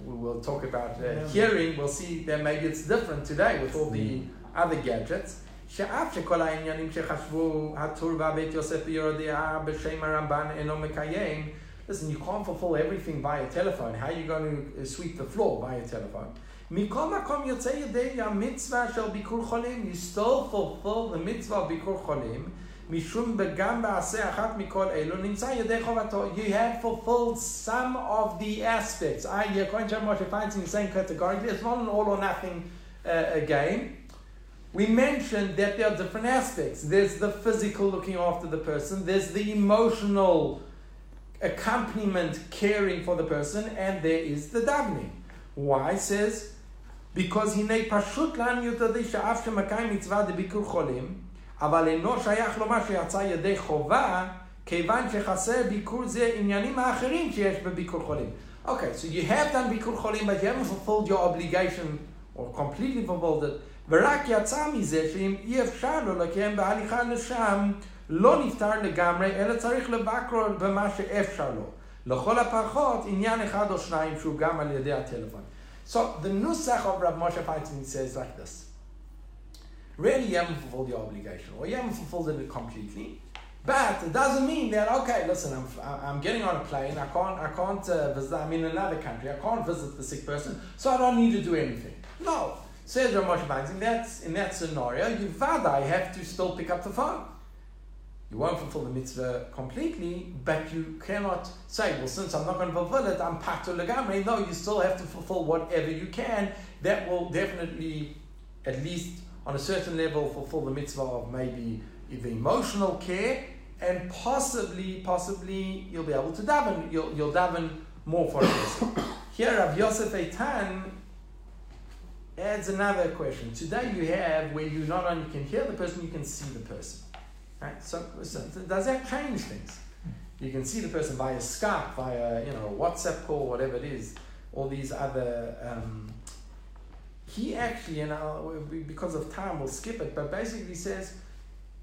We will talk about uh, yeah. hearing. We'll see that maybe it's different today with all the other gadgets. Listen, you can't fulfill everything via telephone. How are you going to sweep the floor via telephone? You still fulfill the mitzvah of Bikur Cholim. You have fulfilled some of the aspects. I, you can't jump Moshe Feinstein saying categorically, it's not an all or nothing uh, game. We mentioned that there are different aspects. There's the physical looking after the person, there's the emotional accompaniment caring for the person, and there is the davening. Why? Says, because Hinei Pashut Lan Yutadei She'af Shemakayim Mitzvah Debikur Cholim. אבל אינו שייך לומר שיצא ידי חובה, כיוון שחסר ביקור זה עניינים האחרים שיש בביקור חולים. Okay, so you have done ביקור חולים, but you haven't fulfilled your obligation, or completely fulfilled it, ורק יצא מזה שאם אי אפשר לו לקיים בהליכה לשם, לא נפטר לגמרי, אלא צריך לבקר במה שאפשר לו. לכל הפחות, עניין אחד או שניים שהוא גם על ידי הטלפון. So, the nusach of Rav Moshe Feinstein says like this. Really, you haven't fulfilled your obligation, or you haven't fulfilled it completely. But it doesn't mean that okay, listen, I'm I'm getting on a plane. I can't I can't uh, visit. I'm in another country. I can't visit the sick person, so I don't need to do anything. No, says Rav Moshe Feinstein. That's in that scenario, you vada have to still pick up the phone. You won't fulfill the mitzvah completely, but you cannot say, well, since I'm not going to fulfill it, I'm patur legamrei. No, you still have to fulfill whatever you can. That will definitely, at least. On a certain level, fulfill the mitzvah of maybe the emotional care, and possibly, possibly you'll be able to daven. You'll, you'll daven more for yourself. Here, Rav Yosef Eitan adds another question. Today, you have where you not only can hear the person, you can see the person. Right? So, so does that change things? You can see the person via Skype, via you know WhatsApp call, whatever it is. All these other. Um, He actually, and I'll, because of time we'll skip it, but basically says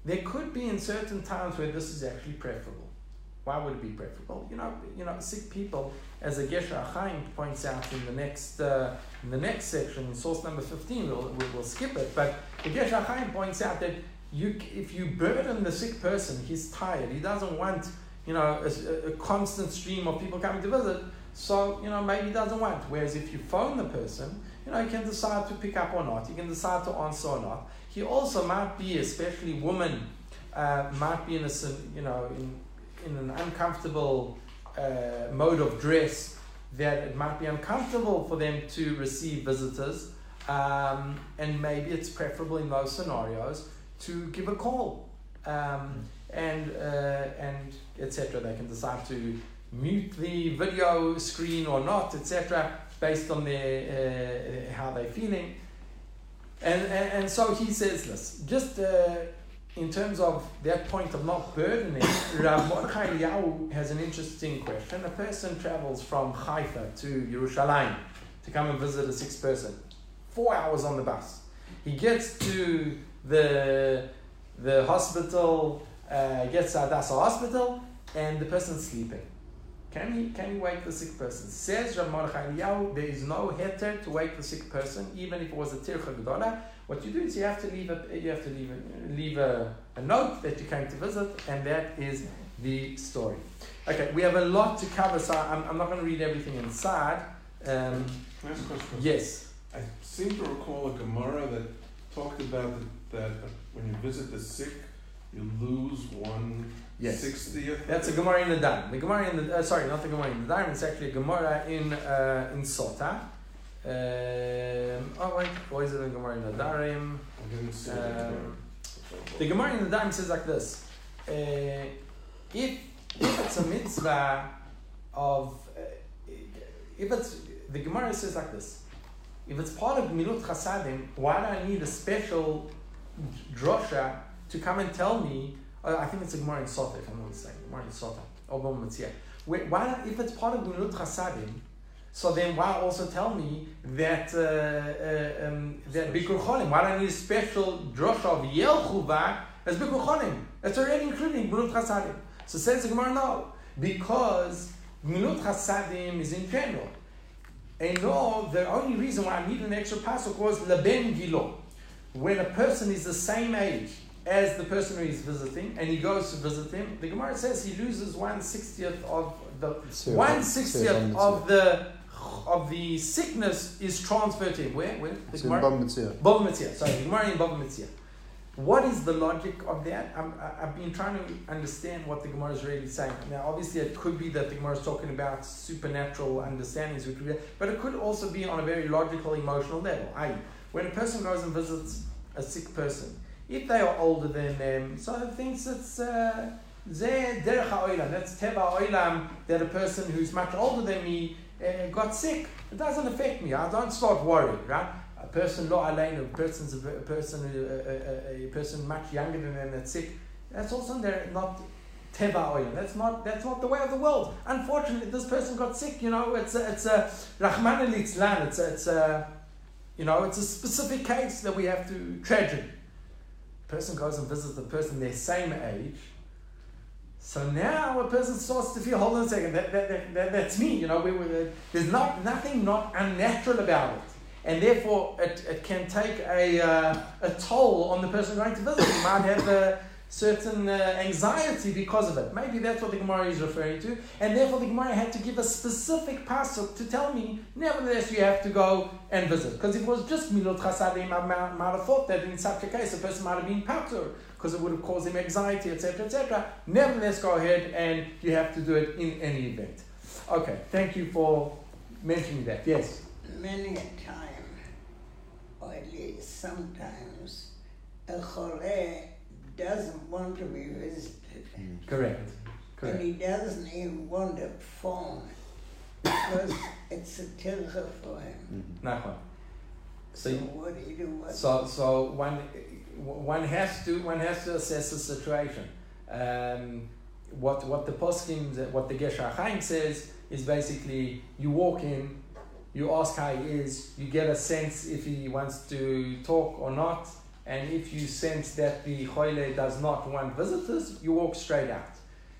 there could be in certain times where this is actually preferable. Why would it be preferable? You know, you know, sick people, as a Gesher Achaim points out in the next uh, in the next section, in source number fifteen, we'll, we'll skip it. But the Gesher Achaim points out that you, if you burden the sick person, he's tired. He doesn't want, you know, a, a constant stream of people coming to visit. So, you know, maybe he doesn't want. Whereas if you phone the person, you know, he can decide to pick up or not. He can decide to answer or not. He also might be, especially women, uh, might be in a, you know, in in an uncomfortable uh, mode of dress that it might be uncomfortable for them to receive visitors. Um, and maybe it's preferable in those scenarios to give a call. Um, and uh, and et cetera. They can decide to mute the video screen or not, et cetera, based on their uh, how they're feeling. And, and and so he says this, just uh, in terms of that point of not burdening, Rav Mordechai Eliyahu has an interesting question. A person travels from Haifa to Yerushalayim to come and visit a sick person. Four hours on the bus. He gets to the the hospital, uh, gets to Hadassah Hospital, and the person's sleeping. Can he can he wake the sick person? Says Rav Mordechai Eliyahu, there is no heter to wake the sick person, even if it was a tircha gedola. What you do is you have to leave a you have to leave a, leave a, a note that you came to visit, and that is the story. Okay, we have a lot to cover, so I'm I'm not going to read everything inside. Um, Last question. Yes, I seem to recall a Gemara that talked about the, that when you visit the sick, you lose one. Yes. sixtieth. That's a Gemara in the Dime. The Gemara in the uh, sorry, not the Gemara in the Dime. It's actually a Gemara in uh, in Sota. Um, oh wait, or is it a Gemara in the Darim? I didn't see um, the Gemara in the Dime says like this: uh, if if it's a mitzvah of uh, if it's the Gemara says like this: if it's part of Milut Chasadim, why do I need a special drosha to come and tell me? I think it's a Gemara in Sota, if I'm not mistaken. Gemara in Sota, or Bom Metzia. Why, if it's part of Milut Chasadim, so then why also tell me that uh, uh, um, that Bikur Cholim? Why do I need a special drosha of Yel Chuvah as Bikur Cholim? That's already including Milut Chasadim. So says the Gemara, no, because Milut Chasadim is in general, and no, the only reason why I need an extra pasuk was Leben Gilo, when a person is the same age as the person who is visiting, and he goes to visit him, the Gemara says he loses one sixtieth of the Sure. one sixtieth of the of the sickness is transferred to him. Where? Where? The Gemara? Bava Metzia. Bava Metzia. Sorry, the Gemara in Bava Metzia. What is the logic of that? I'm, I've been trying to understand what the Gemara is really saying. Now, obviously, it could be that the Gemara is talking about supernatural understandings, which we, but it could also be on a very logical, emotional level. that is, when a person goes and visits a sick person, if they are older than them, so it thinks it's uh, derech ha'olam, that's teva ha'olam, that a person who's much older than me uh, got sick. It doesn't affect me. I don't start worrying, right? A person lo aleinu, a person's a person a, a, a person much younger than them that's sick. That's also not teva ha'olam. That's not that's not the way of the world. Unfortunately, this person got sick. You know, it's a, it's a rachman litzlan. It's a, it's a you know it's a specific case that we have to tragedy. Person goes and visits the person their same age, so now a person starts to feel, hold on a second, that, that, that, that that's me, you know, we, we, there's not nothing not unnatural about it, and therefore it, it can take a uh, a toll on the person going to visit. You might have a certain uh, anxiety because of it. Maybe that's what the Gemara is referring to, and therefore the Gemara had to give a specific pasuk to tell me, nevertheless you have to go and visit. Because if it was just Milut Chasadim, I might have thought that in such a case a person might have been patur, because it would have caused him anxiety, etc, et cetera. Nevertheless, go ahead and you have to do it in any event. Okay, thank you for mentioning that. Yes? Many a time, or at least sometimes, a choreh doesn't want to be visited. Mm. Correct. Correct. And he doesn't even want to phone because it's a tircha for him. Mm-hmm. So, so you, what do you do? What so do? so one one has to one has to assess the situation. Um, what what the poskim what the Gesher HaChaim says is basically you walk in, you ask how he is, you get a sense if he wants to talk or not. And if you sense that the choile does not want visitors, you walk straight out.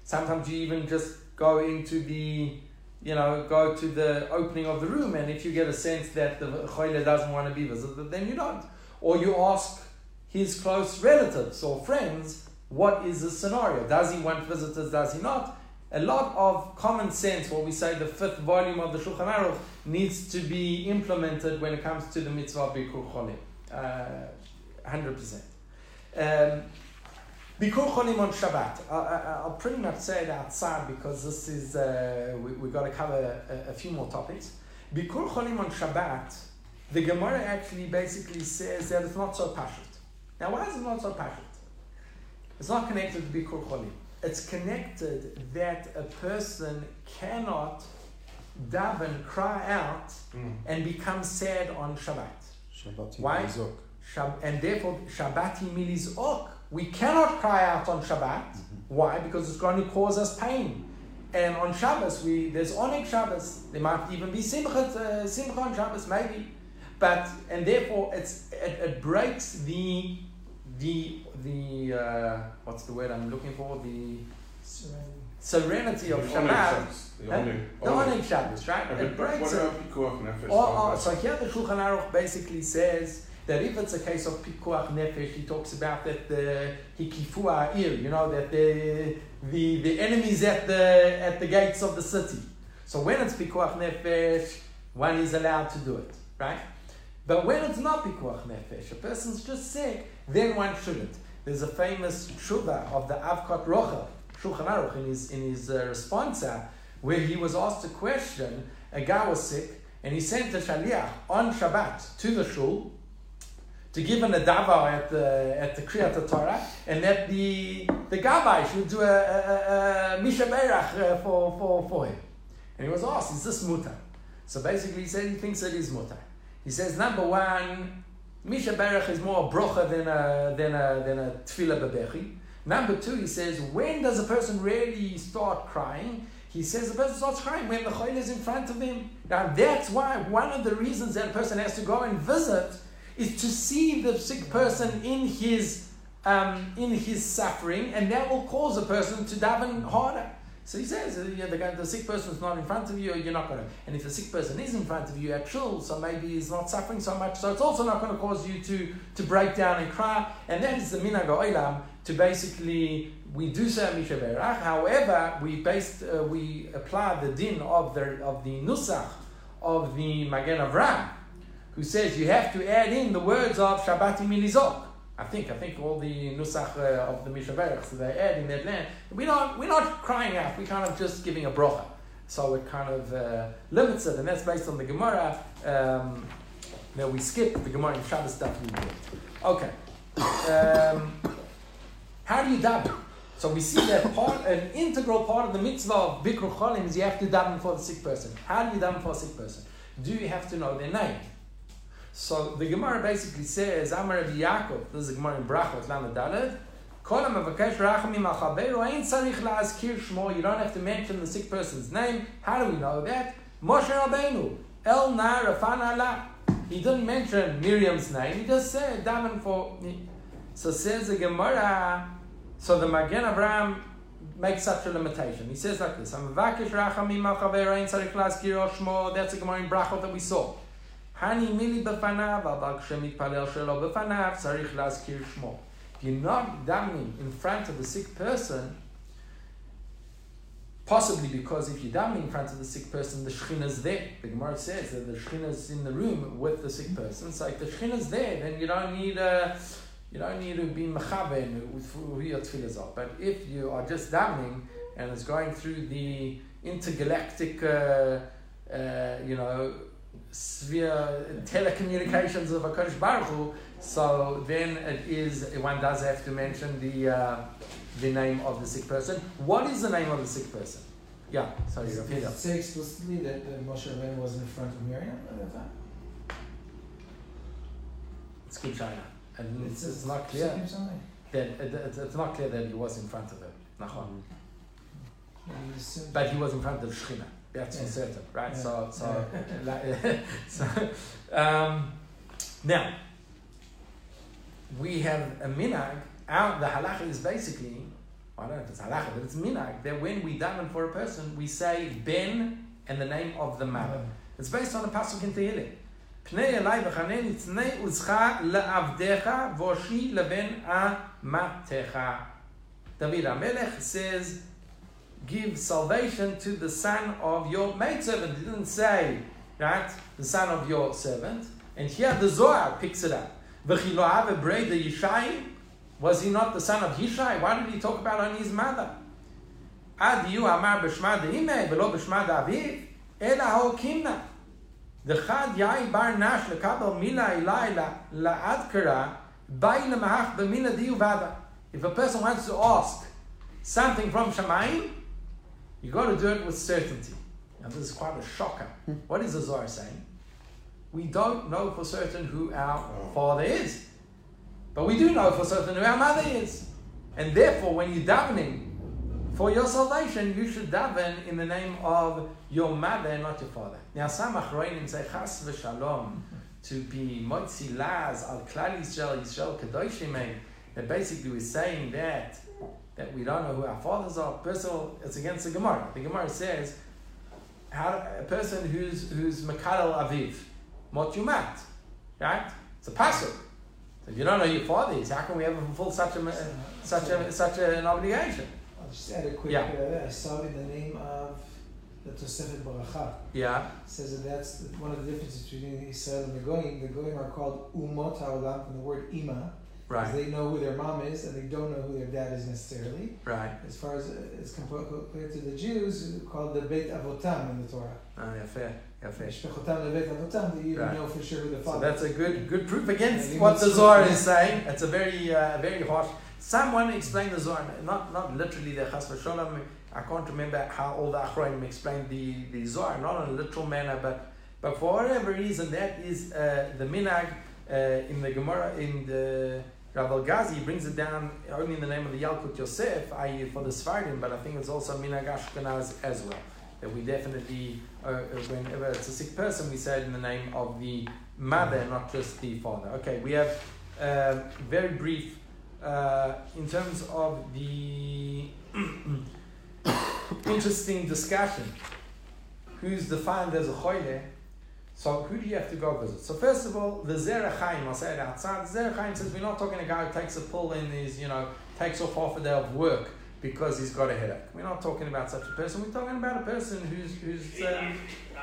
Sometimes you even just go into the, you know, go to the opening of the room, and if you get a sense that the choile doesn't want to be visited, then you don't. Or you ask his close relatives or friends, what is the scenario? Does he want visitors? Does he not? A lot of common sense, what we say the fifth volume of the Shulchan Aruch, needs to be implemented when it comes to the mitzvah of Bikur Cholim. Uh, one hundred percent. Um, Bikur Cholim on Shabbat. I, I, I'll pretty much say it outside because this is, uh, we, we've got to cover a, a few more topics. Bikur Cholim on Shabbat, the Gemara actually basically says that it's not so pashut. Now, why is it not so pashut? It's not connected to Bikur Cholim. it's connected that a person cannot daven, cry out, mm. and become sad on Shabbat. Shabbati Why? Milizok. Shab- and therefore, Shabbati milizok. We cannot cry out on Shabbat. Mm-hmm. Why? Because it's going to cause us pain. And on Shabbos, we there's Oneg Shabbos. There might even be Simchat, uh, Simcha on Shabbos, maybe. But and therefore, it's it, it breaks the the the uh, what's the word I'm looking for? The serenity, serenity of the Shabbat. The Oneg huh? Shabbos, right? Yeah, it breaks it. Nefesh, or, or, so here the Shulchan Aruch basically says that if it's a case of pikuach nefesh, he talks about that the hikifu ha'ir, you know, that the the the enemies at the at the gates of the city. So when it's pikuach nefesh, one is allowed to do it, right? But when it's not pikuach nefesh, a person's just sick, then one shouldn't. There's a famous tshuva of the Avkot Rocha, Shulchan Aruch, in his in his uh, responsa, where he was asked a question. A guy was sick, and he sent a shaliach on Shabbat to the shul to give an adava at the at the Kriyat Torah, and that the the Gabbai should do a, a, a, a Misha Berach for, for, for him. And he was asked, is this mutar? So basically he said he thinks it is mutar. He says, number one, Misha Berach is more a brocha than a, than a, than a tefillah bebechi. Number two, he says, when does a person really start crying? He says the person starts crying when the choil is in front of him. Now that's why one of the reasons that a person has to go and visit is to see the sick person in his um, in his suffering, and that will cause a person to daven harder. So he says, yeah, the, the sick person is not in front of you, you're not going to. And if the sick person is in front of you at shul, so maybe he's not suffering so much, so it's also not going to cause you to, to break down and cry. And that is the minhag ha'olam, to basically, we do say Misha Berach. However, we based uh, we apply the din of the of the nusach of the Magen Avraham, who says you have to add in the words of Shabbati Milizok. I think I think all the nusach uh, of the Misha Berach, so they add in that land. We don't we're not crying out. We're kind of just giving a brocha. So it kind of uh, limits it, and that's based on the Gemara. Um, no, we skip the Gemara and Shabbos stuff we did. Okay. Um, how do you daven? So we see that part, an integral part of the mitzvah of Bikkur Cholim is you have to daven for the sick person. How do you daven for a sick person? Do you have to know their name? So the Gemara basically says, Amar Rabbi Yaakov, this is the Gemara in Brachot, Lamed Daled, Kol ha'mavakesh rachamim al chaveru ein tzarich la'azkir shmo. You don't have to mention the sick person's name. How do we know that? Moshe Rabbeinu, El Na Rafana La. He didn't mention Miriam's name. He just said, daven for me. So says the Gemara, so the Magen Avraham makes such a limitation. He says like this, HaMevakesh rachamim al chaveru ein tzarich la'azkir shmo. That's the Gemara in Brachot that we saw. If you're not davening in front of the sick person, possibly because if you're davening in front of the sick person, the Shekhinah is there. The Gemara says that the Shekhinah is in the room with the sick person. So if the Shekhinah is there, then you don't need a, you don't need to be mechaben with who your tefillahs are. But if you are just davening and it's going through the intergalactic, uh, uh, you know, sphere telecommunications of HaKadosh Baruch Hu, so then it is one does have to mention the uh, the name of the sick person. What is the name of the sick person? Yeah, sorry, is, Peter. Did it say explicitly that uh, Moshe Rabbeinu was in front of Miriam at that time? It's Kib Shana, and it's, it's, it's not clear that it, it, it's not clear that he was in front of her. Nachon, mm-hmm. But he was in front of Shekhinah. That's yeah. Certain, right? Yeah. So, so, yeah. so um, now we have a minhag. Out the halacha is basically, I don't know if it's halacha, but it's minhag that when we daven for a person, we say ben and the name of the mother. Mm-hmm. It's based on a pasuk in Tehillim. Pnei elai v'chanen itznei uzcha le'avdecha voshi leben amatecha. David HaMelech says, give salvation to the son of your maidservant. It didn't say, right, the son of your servant. And here the Zohar picks it up. V'chilo'ave breda Yishai. Was he not the son of Yishai? Why did he talk about only his mother? Ad yu amar b'shma de'imei v'lo b'shma de'aviv ela ha'okimna. D'chad yai bar nash lekabel mila ilai la'adkara bai lemahach b'mila di'uvada. If a person wants to ask something from Shamayim, you got to do it with certainty. Now this is quite a shocker. What is the Zohar saying? We don't know for certain who our father is, but we do know for certain who our mother is. And therefore, when you're davening for your salvation, you should daven in the name of your mother, not your father. Now, some achronim say, chas v'shalom, to be motzi laz al klal Yisrael, Yisrael kadoshim. That basically we're saying that that we don't know who our fathers are. Personal, it's against the Gemara. The Gemara says, how a person who's who's mekadel aviv, mot yumat, right? It's a pasuk. So if you don't know your father is, how can we ever fulfill such a such a such an obligation? I'll just add a quick. Yeah. Uh, I saw in the name of the Tosefet Baracha. Yeah. It says that that's the, one of the differences between Israel and the Goyim. The Goyim are called umot haolam from the word ima, because right. They know who their mom is and they don't know who their dad is necessarily. Right. As far as it's compared to the Jews, called the Beit Avotam in the Torah. Ah, yeah, fair. So that's a good good proof against what the Zohar is saying. It's a very uh, very harsh. Someone explained the Zohar, not not literally the Chas v'Shalom. I can't remember how all the Achronim explained the, the Zohar, not in a literal manner, but but for whatever reason, that is uh, the minhag uh, in the Gemara. In the Rav Al-Ghazi brings it down only in the name of the Yalkut Yosef, that is for the Sfardim, but I think it's also minhag Ashkenaz as well. That we definitely, uh, whenever it's a sick person, we say it in the name of the mother, not just the father. Okay, we have uh, very brief uh, in terms of the interesting discussion. Who's defined as a choyle? So who do you have to go visit? So first of all, the Zera Chaim, I'll say it outside. The Zera Chaim says we're not talking a guy who takes a pill and is, you know, takes off half a day of work because he's got a headache. We're not talking about such a person. We're talking about a person who's who's uh,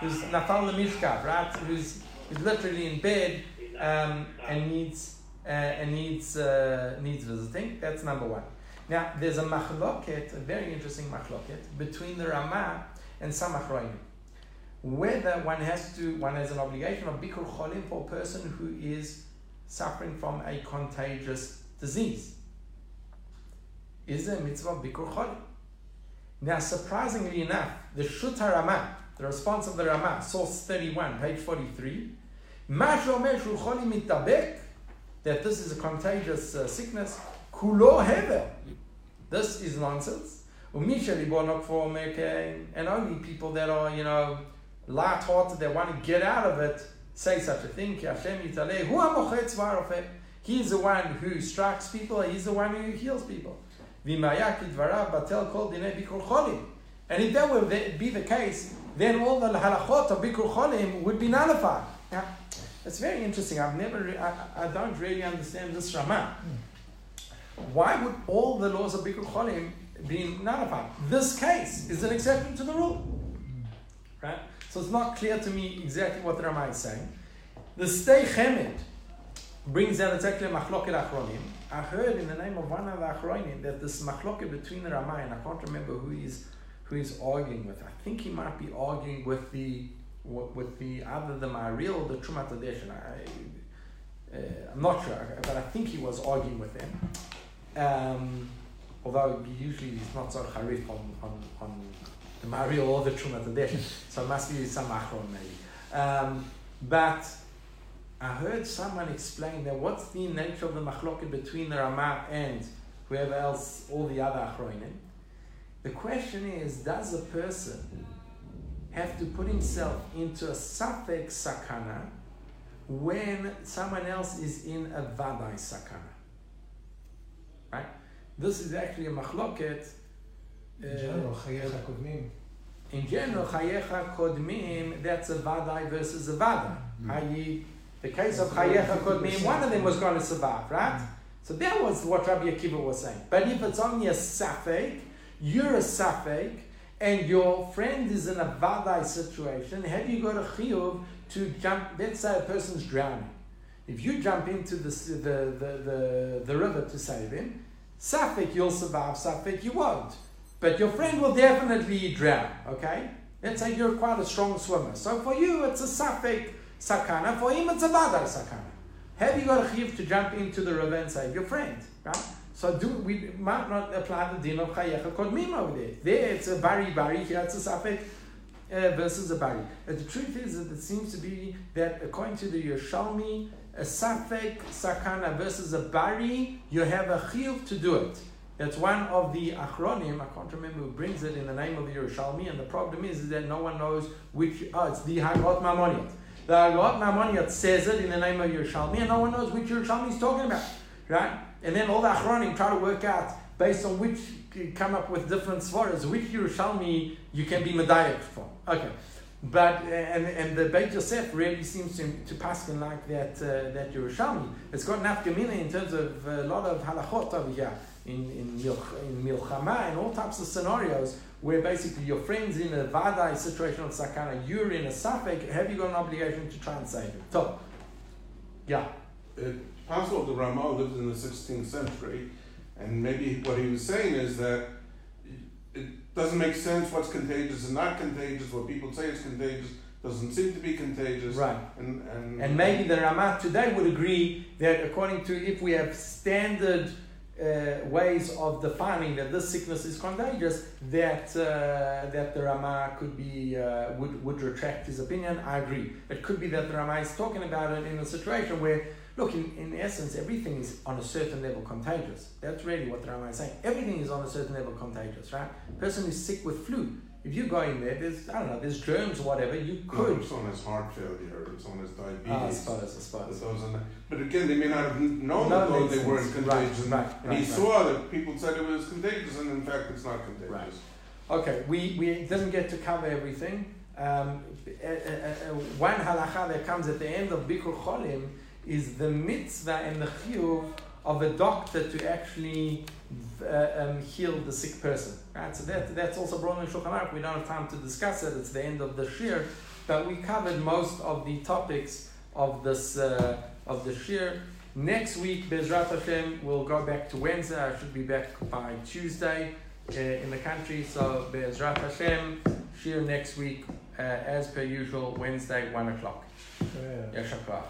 who's nafal lemishkav, right? Who's who's literally in bed um, and needs uh, and needs uh, needs visiting. That's number one. Now there's a machloket, a very interesting machloket between the Rama and some achronim, whether one has to one has an obligation of bikur cholim for a person who is suffering from a contagious disease. Is a mitzvah of Bikur Cholim. Now, surprisingly enough, the Shuta Rama, the response of the Rama, source thirty-one, page forty-three, that this is a contagious uh, sickness. Kulo Hevel. This is nonsense. And only people that are, you know, light-hearted, that want to get out of it, say such a thing. He's the one who strikes people. He's the one who heals people. And if that would be the case, then all the halachot of Bikur Cholim would be nullified. Now, it's very interesting. I've never, re- I, I don't really understand this Rama. Why would all the laws of Bikur Cholim be nullified? This case is an exception to the rule, right? So it's not clear to me exactly what the Rama is saying. The Stei Chemed brings out exactly Machloket Achronim. I heard in the name of one of the Achronim that this machloket between the Rama, and I can't remember who he's who he's arguing with. I think he might be arguing with the with the either the Ma'aril or the Trumat Hadesh. I, uh, I'm not sure, but I think he was arguing with them. Um, although usually he's not so harif on, on, on the Ma'aril or the Trumat Hadesh, so it must be some Achron maybe. Um, but. I heard someone explain that what's the nature of the machloket between the Rama and whoever else, all the other achronim. The question is, does a person have to put himself into a safek sakana when someone else is in a vadai sakana? Right? This is actually a machloket. In general, chayecha kodmim. In general, chayecha kodmim, that's a vadai versus a vadai. Mm. The case of Chayecha Kodmim, one of them was going to survive, right? So that was what Rabbi Akiva was saying. But if it's only a Safek, you're a Safek, and your friend is in a Vadai situation, have you got a Chiyuv to jump? Let's say a person's drowning. If you jump into the the the, the, the river to save him, Safek you'll survive, Safek you won't. But your friend will definitely drown, okay? Let's say you're quite a strong swimmer. So for you, it's a Safek sakana, for him it's a vadai sakana. Have you got a chiyuv to jump into the river and save your friend? Right? So do we might not apply the din of Chayecha Kodmim over there. There it's a bari bari, here it's a Safek uh, versus a bari. But the truth is that it seems to be that according to the Yerushalmi, a Safek Sakana versus a bari, you have a Chiyuv to do it. That's one of the Achronim, I can't remember who brings it in the name of the Yerushalmi, and the problem is, is that no one knows which, oh, it's the Haggadah Maimonides. The Haggadah Maimonides says it in the name of Yerushalmi, and no one knows which Yerushalmi is talking about, right? And then all the Achronim try to work out, based on which, come up with different svaras, which Yerushalmi you can be medayek from. Okay. But, and, and the Beit Yosef really seems to, to paskin like that, uh, that Yerushalmi. It's got nafkamina in terms of a lot of halachot over here, in, in, milch, in milchama, and all types of scenarios, where basically your friend's in a vadai situation of sakana, you're in a safek, have you got an obligation to try and save it? So, yeah. Uh, Pastor of the Ramah lived in the sixteenth century, and maybe what he was saying is that it doesn't make sense what's contagious and not contagious. What people say is contagious doesn't seem to be contagious. Right. And and, and maybe the Ramah today would agree that according to, if we have standard uh, ways of defining that this sickness is contagious, that uh, that the Ramah could be uh, would would retract his opinion. I agree. It could be that the Ramah is talking about it in a situation where, look, in, in essence, everything is on a certain level contagious. That's really what the Rama is saying. Everything is on a certain level contagious, right? Person who's sick with flu, if you go in there, there's, I don't know, there's germs or whatever, you could. No, if someone has heart failure, if someone has diabetes. Oh, I suppose, I suppose. Those are, but again, they may not have known that no, they sense. weren't contagious. Right, right, and right, he right. saw that people said it was contagious, and in fact, it's not contagious. Right. Okay, we, we didn't get to cover everything. Um, uh, uh, uh, one halacha that comes at the end of Bikur Cholim is the mitzvah and the chiyuv of a doctor to actually uh, um, heal the sick person, right? So that that's also brought in Shulchan Aruch. We don't have time to discuss it. It's the end of the shir, but we covered most of the topics of this uh, of the shir. Next week, Bezrat Hashem, we'll go back to Wednesday. I should be back by Tuesday uh, in the country. So Bezrat Hashem, shir next week, uh, as per usual, Wednesday, one o'clock. Yeah.